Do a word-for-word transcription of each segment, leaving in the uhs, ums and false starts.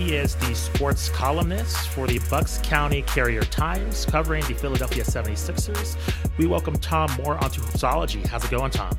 He is the sports columnist for the Bucks County Courier Times, covering the Philadelphia seventy-sixers. We welcome Tom Moore onto Hostology. How's it going, Tom?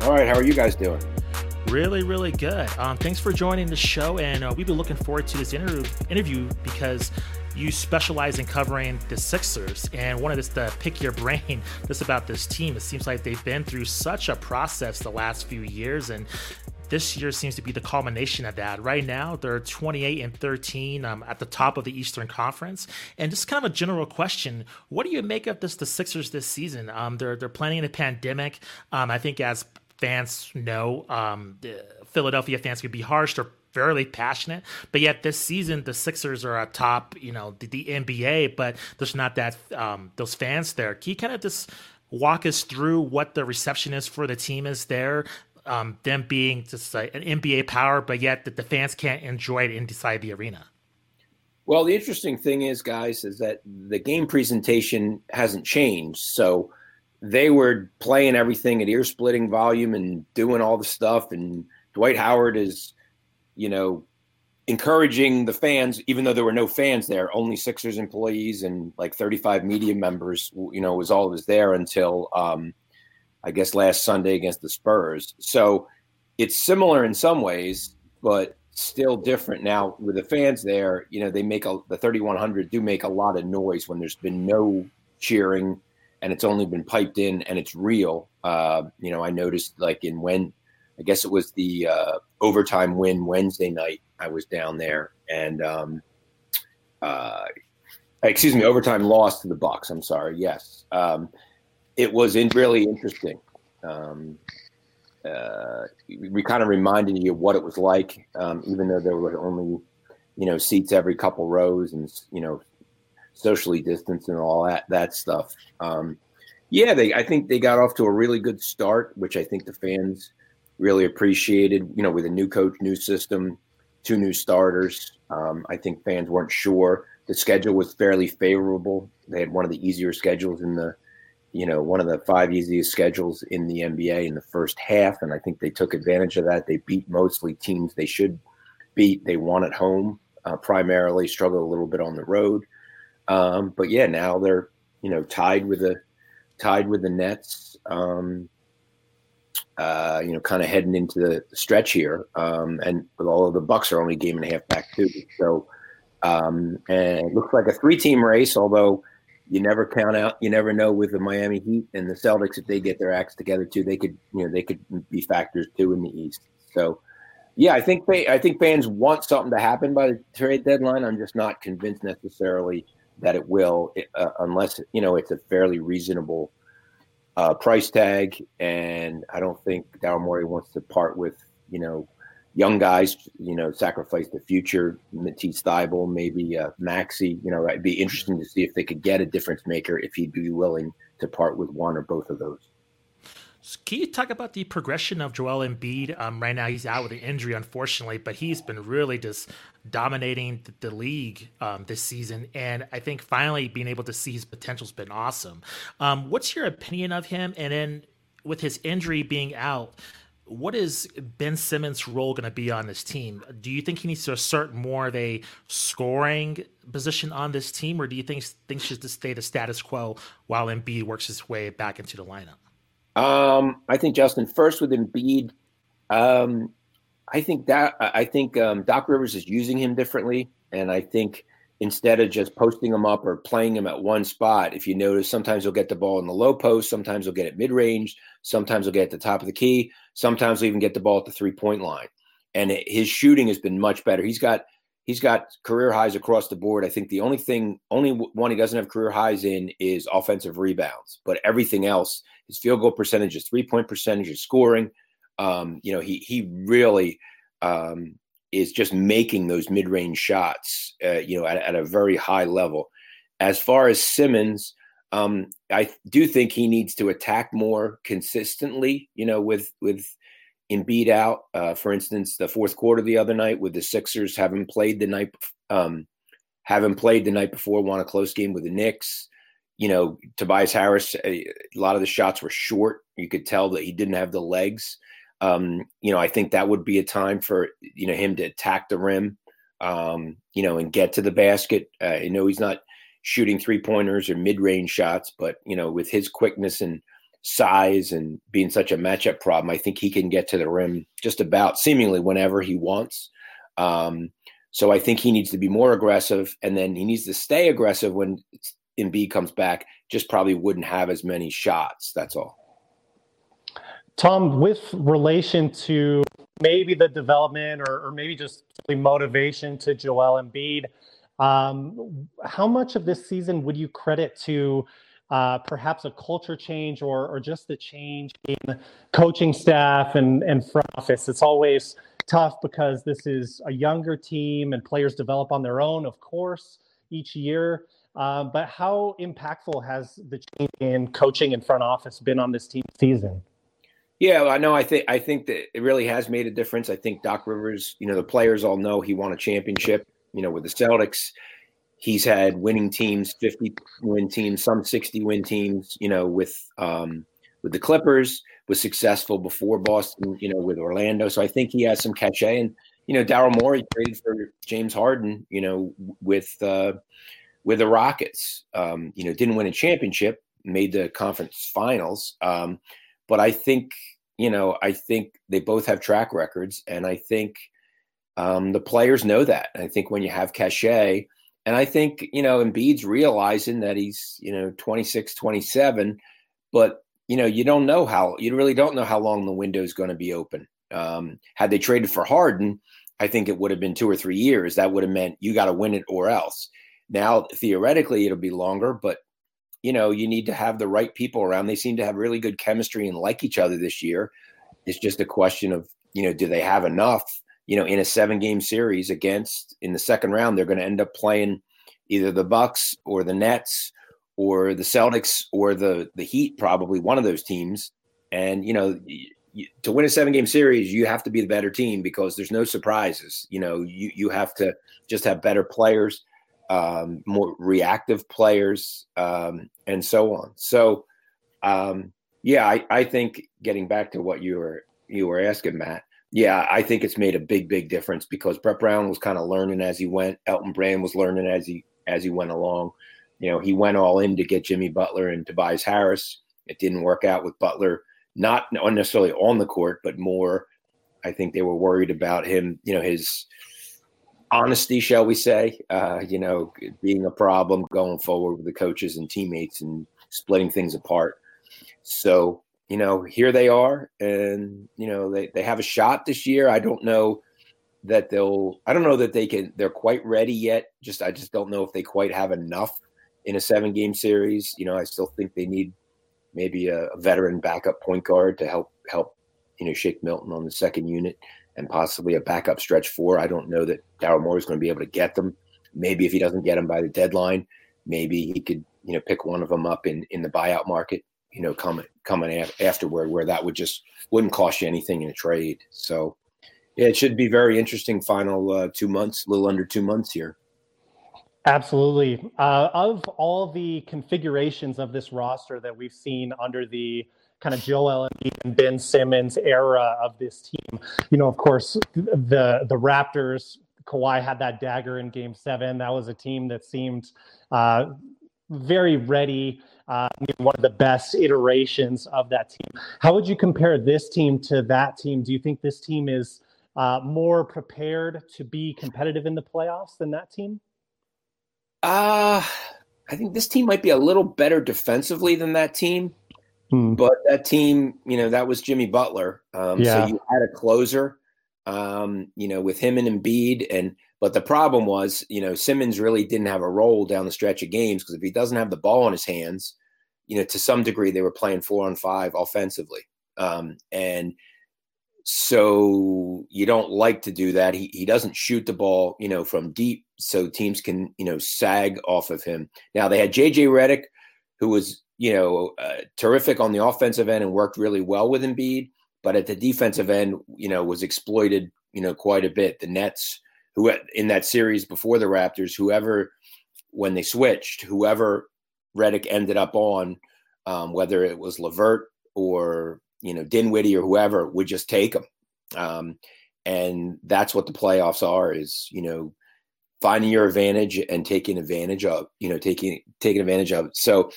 All right. How are you guys doing? Really, really good. Um, thanks for joining the show. And uh, we've been looking forward to this inter- interview because you specialize in covering the Sixers, and wanted us to pick your brain just about this team. It seems like they've been through such a process the last few years, and this year seems to be the culmination of that. Right now, they're twenty-eight and thirteen um, at the top of the Eastern Conference. And just kind of a general question, what do you make of this, the Sixers this season? Um, they're they're playing in a pandemic. Um, I think as fans know, um, the Philadelphia fans could be harsh. They're fairly passionate, but yet this season the Sixers are atop, you know, the, the N B A, but there's not that um, those fans there. Can you kind of just walk us through what the reception is for the team is there? Um, them being just like an N B A power, but yet that the fans can't enjoy it inside the arena. Well, the interesting thing is, guys, is that the game presentation hasn't changed. So they were playing everything at ear-splitting volume and doing all the stuff. And Dwight Howard is, you know, encouraging the fans, even though there were no fans there, only Sixers employees and like thirty-five media members, you know, was all that was there until, um, I guess last Sunday against the Spurs. So it's similar in some ways, but still different. Now with the fans there, you know, they make a, the thirty-one hundred do make a lot of noise when there's been no cheering and it's only been piped in and it's real. Uh, you know, I noticed like in when, I guess it was the uh, overtime win Wednesday night, I was down there and, um, uh, excuse me, overtime loss to the Bucks. I'm sorry. Yes. Um, It was in really interesting. Um, uh, we kind of reminded you of what it was like, um, even though there were only, you know, seats every couple rows and, you know, socially distanced and all that that stuff. Um, yeah, they. I think they got off to a really good start, which I think the fans really appreciated, you know, with a new coach, new system, two new starters. Um, I think fans weren't sure. The schedule was fairly favorable. They had one of the easier schedules in the you know, one of the five easiest schedules in the N B A in the first half. And I think they took advantage of that. They beat mostly teams they should beat. They won at home uh, primarily, struggled a little bit on the road. Um, but yeah, now they're, you know, tied with the, tied with the Nets, um, uh, you know, kind of heading into the stretch here. Um, and with all of the Bucks are only game and a half back too. So um, and it looks like a three team race, although, you never count out. You never know with the Miami Heat and the Celtics, if they get their acts together too, they could, you know, they could be factors too in the East. So, yeah, I think they, I think fans want something to happen by the trade deadline. I'm just not convinced necessarily that it will, uh, unless you know it's a fairly reasonable uh, price tag. And I don't think Daryl Morey wants to part with you know young guys. You know, sacrifice the future. Matisse Thybulle, maybe uh, Maxi. You know, it'd be interesting to see if they could get a difference maker if he'd be willing to part with one or both of those. Can you talk about the progression of Joel Embiid? Um, right now, he's out with an injury, unfortunately, but he's been really just dominating the, the league um, this season. And I think finally being able to see his potential's been awesome. Um, what's your opinion of him? And then with his injury being out, what is Ben Simmons' role going to be on this team? Do you think he needs to assert more of a scoring position on this team, or do you think things should just stay the status quo while Embiid works his way back into the lineup? Um, I think, Justin, first with Embiid, um, I think that I think um, Doc Rivers is using him differently, and I think instead of just posting him up or playing him at one spot, if you notice, sometimes he'll get the ball in the low post, sometimes he'll get it mid-range, sometimes he'll get at the top of the key, sometimes he'll even get the ball at the three-point line. And his shooting has been much better. He's got he's got career highs across the board. I think the only thing, only one he doesn't have career highs in is offensive rebounds, but everything else, his field goal percentage, his three-point percentage, his scoring, um, you know, he he really um, – is just making those mid-range shots, uh, you know, at, at a very high level. As far as Simmons, um, I do think he needs to attack more consistently, you know, with with Embiid out. Uh, for instance, the fourth quarter the other night with the Sixers, having played the night, um, having played the night before, won a close game with the Knicks. You know, Tobias Harris, a lot of the shots were short. You could tell that he didn't have the legs. Um, you know, I think that would be a time for, you know, him to attack the rim, um, you know, and get to the basket. Uh, I know he's not shooting three-pointers or mid-range shots, but, you know, with his quickness and size and being such a matchup problem, I think he can get to the rim just about seemingly whenever he wants. Um, so I think he needs to be more aggressive, and then he needs to stay aggressive when Embiid comes back, just probably wouldn't have as many shots. That's all. Tom, with relation to maybe the development or, or maybe just the motivation to Joel Embiid, um, how much of this season would you credit to uh, perhaps a culture change or, or just the change in the coaching staff and, and front office? It's always tough because this is a younger team and players develop on their own, of course, each year. Uh, but how impactful has the change in coaching and front office been on this team season? Yeah, well, I know. I think I think that it really has made a difference. I think Doc Rivers, you know, the players all know he won a championship, you know, with the Celtics. He's had winning teams, fifty-win teams, some sixty-win teams, you know, with um, with the Clippers, was successful before Boston, you know, with Orlando. So I think he has some cachet. And, you know, Daryl Morey traded for James Harden, you know, with uh, – with the Rockets, um, you know, didn't win a championship, made the conference finals. Um, but I think, you know, I think they both have track records, and I think um, the players know that. And I think when you have cachet, and I think, you know, Embiid's realizing that he's, you know, twenty-six, twenty-seven, but, you know, you don't know how, you really don't know how long the window is going to be open. Um, had they traded for Harden, I think it would have been two or three years. That would have meant you got to win it or else. Now, theoretically, it'll be longer, but, you know, you need to have the right people around. They seem to have really good chemistry and like each other this year. It's just a question of, you know, do they have enough, you know, in a seven-game series against, in the second round, they're going to end up playing either the Bucks or the Nets or the Celtics or the, the Heat, probably one of those teams. And, you know, to win a seven-game series, you have to be the better team because there's no surprises. You know, you, you have to just have better players. Um, more reactive players, um, and so on. So, um, yeah, I, I think getting back to what you were you were asking, Matt, yeah, I think it's made a big, big difference because Brett Brown was kind of learning as he went. Elton Brand was learning as he as he went along. You know, he went all in to get Jimmy Butler and Tobias Harris. It didn't work out with Butler, not necessarily on the court, but more, I think they were worried about him, you know, his – honesty, shall we say, uh, you know, being a problem going forward with the coaches and teammates and splitting things apart. So, you know, here they are, and, you know, they, they have a shot this year. I don't know that they'll – I don't know that they can – they're quite ready yet. Just I just don't know if they quite have enough in a seven-game series. You know, I still think they need maybe a, a veteran backup point guard to help help, you know, Shake Milton on the second unit. And possibly a backup stretch four. I don't know that Daryl Morey is going to be able to get them. Maybe if he doesn't get them by the deadline, maybe he could, you know, pick one of them up in, in the buyout market, you know, coming coming af- afterward, where that would just wouldn't cost you anything in a trade. So, yeah, it should be very interesting. Final uh, two months, a little under two months here. Absolutely. Uh, of all the configurations of this roster that we've seen under the kind of Joel Embiid and Ben Simmons era of this team. You know, of course, the the Raptors, Kawhi had that dagger in game seven. That was a team that seemed uh, very ready, uh, one of the best iterations of that team. How would you compare this team to that team? Do you think this team is uh, more prepared to be competitive in the playoffs than that team? Uh, I think this team might be a little better defensively than that team. But that team, you know, that was Jimmy Butler. Um, yeah. So you had a closer, um, you know, with him and Embiid. And but the problem was, you know, Simmons really didn't have a role down the stretch of games because if he doesn't have the ball in his hands, you know, to some degree they were playing four on five offensively. Um, and so you don't like to do that. He he doesn't shoot the ball, you know, from deep, so teams can, you know, sag off of him. Now they had J J. Redick, who was, you know, uh, terrific on the offensive end and worked really well with Embiid, but at the defensive end, you know, was exploited, you know, quite a bit. The Nets, who in that series before the Raptors, whoever, when they switched, whoever Redick ended up on, um, whether it was LeVert or, you know, Dinwiddie or whoever, would just take them. Um, and that's what the playoffs are, is, you know, finding your advantage and taking advantage of, you know, taking taking advantage of. So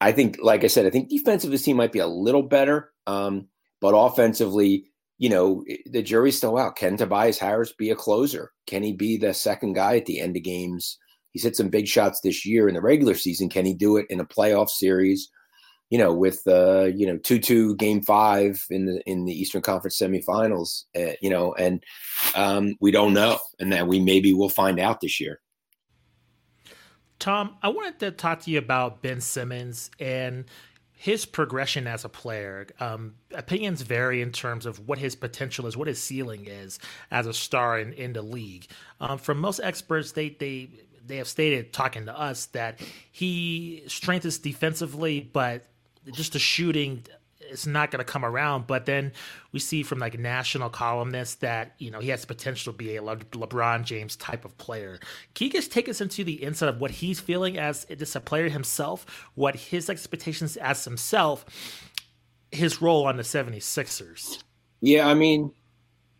I think, like I said, I think defensively this team might be a little better, um, but offensively, you know, the jury's still out. Can Tobias Harris be a closer? Can he be the second guy at the end of games? He's hit some big shots this year in the regular season. Can he do it in a playoff series, you know, with, uh, you know, two two game five in the in the Eastern Conference semifinals, uh, you know, and um, we don't know. And that we maybe will find out this year. Tom, I wanted to talk to you about Ben Simmons and his progression as a player. Um, opinions vary in terms of what his potential is, what his ceiling is as a star in, in the league. Um, from most experts, they they – they have stated, talking to us, that he strengthens defensively, but just the shooting is not going to come around. But then we see from like national columnists that, you know, he has the potential to be a Le- LeBron James type of player. Can you just take us into the insight of what he's feeling as just a player himself, what his expectations as himself, his role on the seventy-sixers? Yeah, I mean,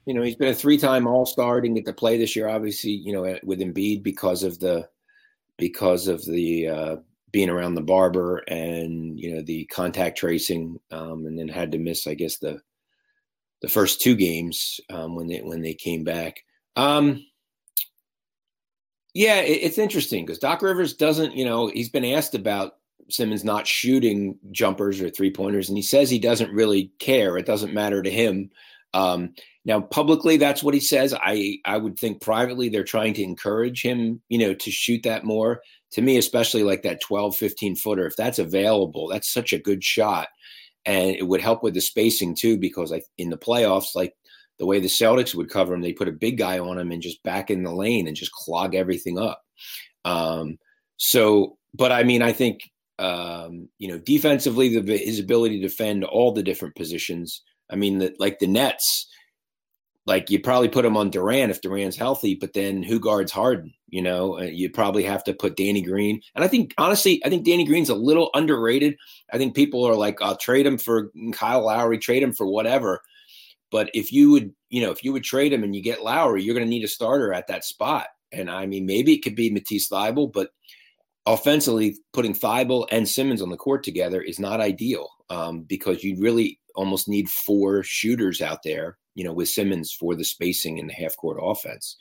you know, he's been a three-time All-Star. Didn't get to play this year, obviously, you know, with Embiid because of the because of the uh, being around the barber and, you know, the contact tracing, um, and then had to miss, I guess, the the first two games um, when they when they came back. Um, yeah, it, it's interesting because Doc Rivers doesn't, you know, he's been asked about Simmons not shooting jumpers or three-pointers, and he says he doesn't really care. It doesn't matter to him. Um, now publicly, that's what he says. I, I would think privately, they're trying to encourage him, you know, to shoot that more. To me, especially like that twelve, fifteen footer, if that's available, that's such a good shot. And it would help with the spacing too, because like in the playoffs, like the way the Celtics would cover him, they put a big guy on him and just back in the lane and just clog everything up. Um, so, but I mean, I think, um, you know, defensively, the, his ability to defend all the different positions, I mean, the, like the Nets, like you probably put him on Durant if Durant's healthy, but then who guards Harden? You know, you probably have to put Danny Green. And I think, honestly, I think Danny Green's a little underrated. I think people are like, I'll trade him for Kyle Lowry, trade him for whatever. But if you would, you know, if you would trade him and you get Lowry, you're going to need a starter at that spot. And I mean, maybe it could be Matisse Thybulle, but offensively, putting Thybulle and Simmons on the court together is not ideal, um, because you really almost need four shooters out there, you know, with Simmons for the spacing in the half court offense.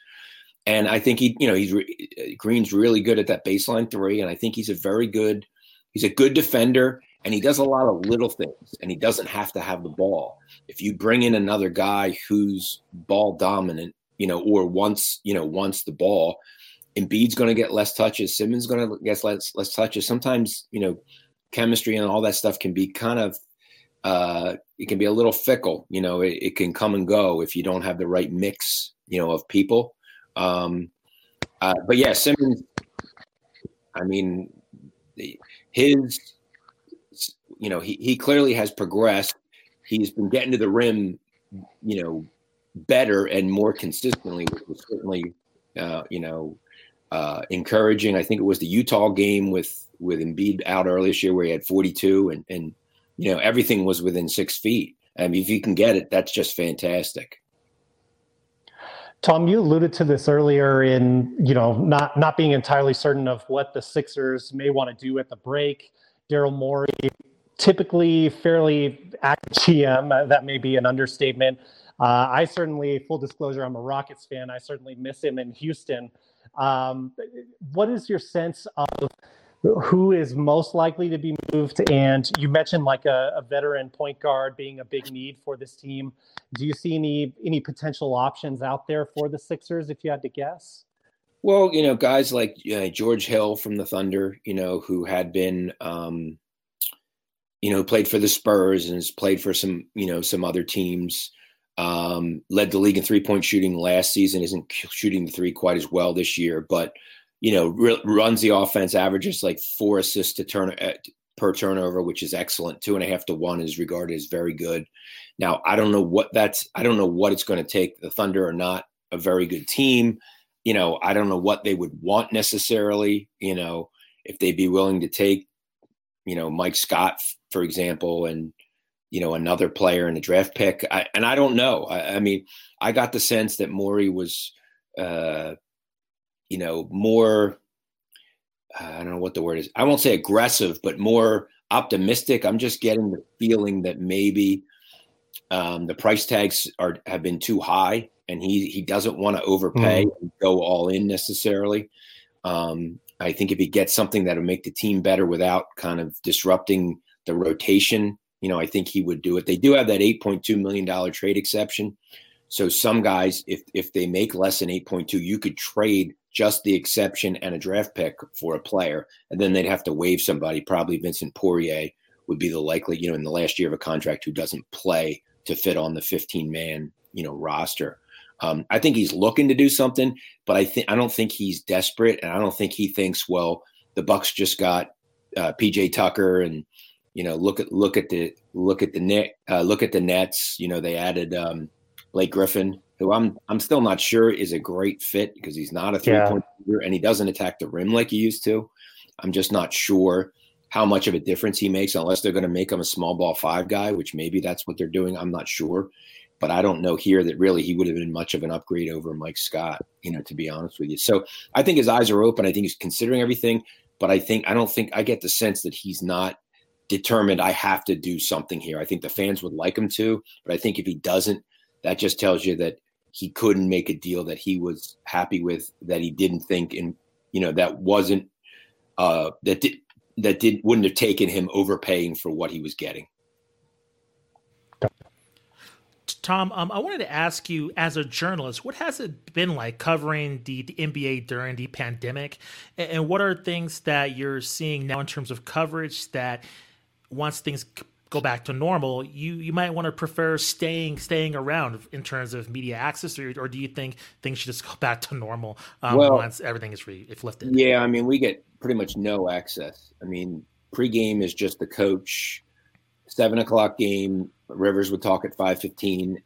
And I think he, you know, he's re- Green's really good at that baseline three. And I think he's a very good, he's a good defender, and he does a lot of little things, and he doesn't have to have the ball. If you bring in another guy who's ball dominant, you know, or wants, you know, wants the ball, Embiid's going to get less touches. Simmons going to get less, less touches. Sometimes, you know, chemistry and all that stuff can be kind of, Uh, it can be a little fickle, you know, it, it can come and go if you don't have the right mix, you know, of people. Um, uh, but yeah, Simmons, I mean, his, you know, he, he clearly has progressed. He's been getting to the rim, you know, better and more consistently, which was certainly, uh, you know, uh, encouraging. I think it was the Utah game with, with Embiid out earlier this year where he had forty-two and, and, you know, everything was within six feet. I mean, if you can get it, that's just fantastic. Tom, you alluded to this earlier in, you know, not, not being entirely certain of what the Sixers may want to do at the break. Daryl Morey, typically fairly active G M, that may be an understatement. Uh, I certainly, full disclosure, I'm a Rockets fan. I certainly miss him in Houston. Um, what is your sense of who is most likely to be moved? And you mentioned like a, a veteran point guard being a big need for this team. Do you see any any potential options out there for the Sixers if you had to guess? Well, you know, guys like uh, George Hill from the Thunder, you know, who had been, um, you know, played for the Spurs and has played for some, you know, some other teams, um, led the league in three-point shooting last season, isn't shooting the three quite as well this year, but you know, re- runs the offense, averages like four assists to turn uh, per turnover, which is excellent. Two and a half to one is regarded as very good. Now, I don't know what that's, I don't know what it's going to take. The Thunder are not a very good team. You know, I don't know what they would want necessarily, you know, if they'd be willing to take, you know, Mike Scott, for example, and, you know, another player in a draft pick. I, and I don't know. I, I mean, I got the sense that Morey was, uh, you know, more, uh, I don't know what the word is. I won't say aggressive, but more optimistic. I'm just getting the feeling that maybe um, the price tags are have been too high, and he he doesn't want to overpay mm. and go all in necessarily. Um, I think if he gets something that would make the team better without kind of disrupting the rotation, you know, I think he would do it. They do have that eight point two million dollars trade exception. So some guys, if if they make less than eight point two, you could trade just the exception and a draft pick for a player, and then they'd have to waive somebody. Probably Vincent Poirier would be the likely, you know, in the last year of a contract who doesn't play to fit on the fifteen-man, you know, roster. Um, I think he's looking to do something, but I think I don't think he's desperate, and I don't think he thinks, well, the Bucks just got uh, P J Tucker, and you know, look at look at the look at the net uh, look at the Nets. You know, they added. Um, Blake Griffin, who I'm I'm still not sure is a great fit because he's not a three-point shooter, yeah. and he doesn't attack the rim like he used to. I'm just not sure how much of a difference he makes unless they're going to make him a small ball five guy, which maybe that's what they're doing. I'm not sure. But I don't know here that really he would have been much of an upgrade over Mike Scott, you know, to be honest with you. So I think his eyes are open. I think he's considering everything. But I think I don't think I get the sense that he's not determined I have to do something here. I think the fans would like him to. But I think if he doesn't, that just tells you that he couldn't make a deal that he was happy with, that he didn't think, and you know that wasn't uh, that did, that did wouldn't have taken him overpaying for what he was getting. Tom, um, I wanted to ask you, as a journalist, what has it been like covering the, the N B A during the pandemic, and, and what are things that you're seeing now in terms of coverage that once things go back to normal, you, you might want to prefer staying staying around in terms of media access, or, or do you think things should just go back to normal um, well, once everything is re- if lifted? Yeah, I mean, we get pretty much no access. I mean, pregame is just the coach. seven o'clock game, Rivers would talk at five fifteen.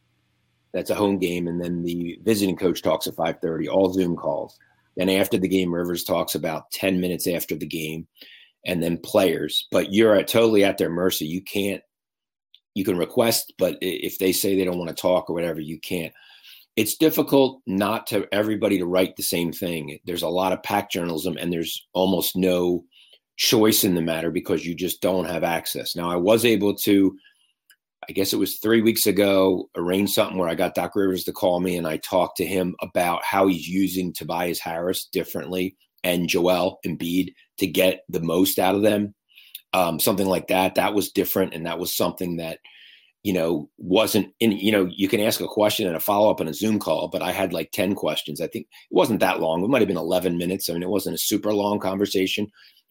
That's a home game. And then the visiting coach talks at five thirty, all Zoom calls. Then after the game, Rivers talks about ten minutes after the game. And then players, but you're totally at their mercy. You can't, you can request, but if they say they don't want to talk or whatever, you can't. It's difficult not to everybody to write the same thing. There's a lot of pack journalism, and there's almost no choice in the matter because you just don't have access. Now I was able to, I guess it was three weeks ago, arrange something where I got Doc Rivers to call me, and I talked to him about how he's using Tobias Harris differently and Joel Embiid to get the most out of them, um, something like that. That was different, and that was something that, you know, wasn't in, you know, you can ask a question and a follow-up on a Zoom call, but I had like ten questions. I think it wasn't that long. It might have been eleven minutes. I mean, it wasn't a super long conversation,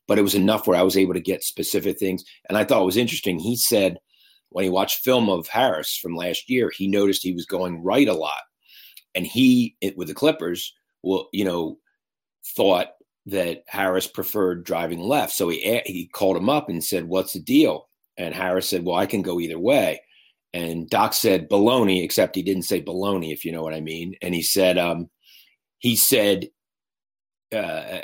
but it was enough where I was able to get specific things. And I thought it was interesting. He said when he watched film of Harris from last year, he noticed he was going right a lot. And he, it, with the Clippers, well, you know, thought that Harris preferred driving left. So he he called him up and said, what's the deal? And Harris said, well, I can go either way. And Doc said, baloney, except he didn't say baloney, if you know what I mean. And he said, um, he said, uh,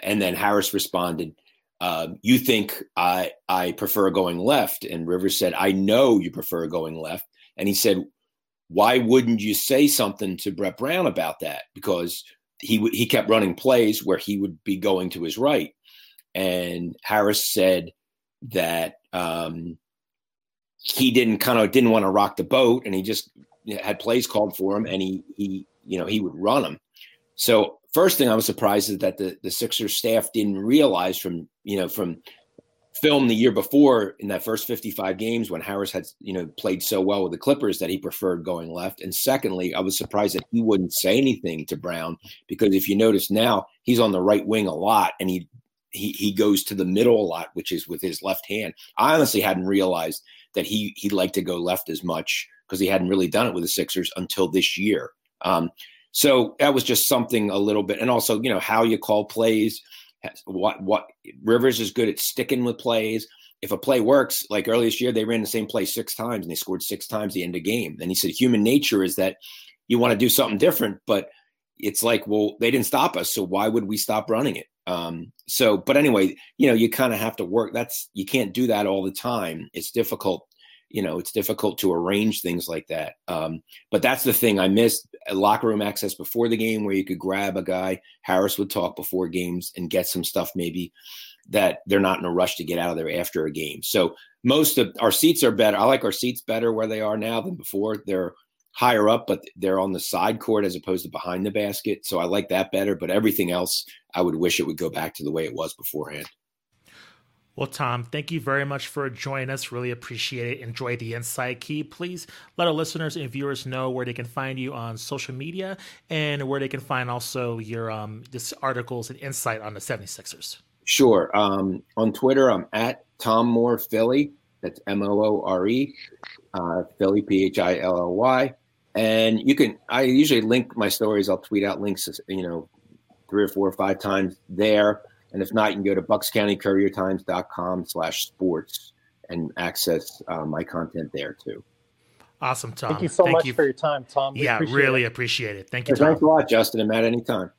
and then Harris responded, uh, you think I, I prefer going left? And Rivers said, I know you prefer going left. And he said, why wouldn't you say something to Brett Brown about that? Because he he kept running plays where he would be going to his right. And Harris said that um, he didn't kind of didn't want to rock the boat, and he just had plays called for him, and he, he you know, he would run them. So first thing I was surprised is that the, the Sixers staff didn't realize from, you know, from film the year before in that first fifty-five games when Harris had, you know, played so well with the Clippers that he preferred going left. And secondly, I was surprised that he wouldn't say anything to Brown, because if you notice now, he's on the right wing a lot, and he he he goes to the middle a lot, which is with his left hand. I honestly hadn't realized that he he liked to go left as much, because he hadn't really done it with the Sixers until this year. Um, so that was just something a little bit. And also, you know, how you call plays. What what Rivers is good at sticking with plays. If a play works, like earlier this year, they ran the same play six times and they scored six times the end of game. And he said, human nature is that you want to do something different, but it's like, well, they didn't stop us, so why would we stop running it? Um, so, but anyway, you know, you kind of have to work. That's you can't do that all the time. It's difficult, you know. It's difficult to arrange things like that. Um, but that's the thing I missed. locker room access before the game where you could grab a guy. Harris would talk before games and get some stuff maybe that they're not in a rush to get out of there after a game. So most of our seats are better. I like our seats better where they are now than before. They're higher up, but they're on the side court as opposed to behind the basket. So I like that better, but everything else, I would wish it would go back to the way it was beforehand. Well, Tom, thank you very much for joining us. Really appreciate it. Enjoy the insight. Keep, please let our listeners and viewers know where they can find you on social media and where they can find also your um, this articles and insight on the seventy-sixers. Sure. Um, on Twitter, I'm at Tom Moore Philly. That's M O O R E, uh, Philly, P H I L L Y. And you can, I usually link my stories. I'll tweet out links, you know, three or four or five times there. And if not, you can go to bucks county courier times dot com slash sports and access uh, my content there, too. Awesome, Tom. Thank you so Thank much you. for your time, Tom. We yeah, appreciate really it. appreciate it. Thank you, Tom. Thanks a lot, Justin and Matt, anytime.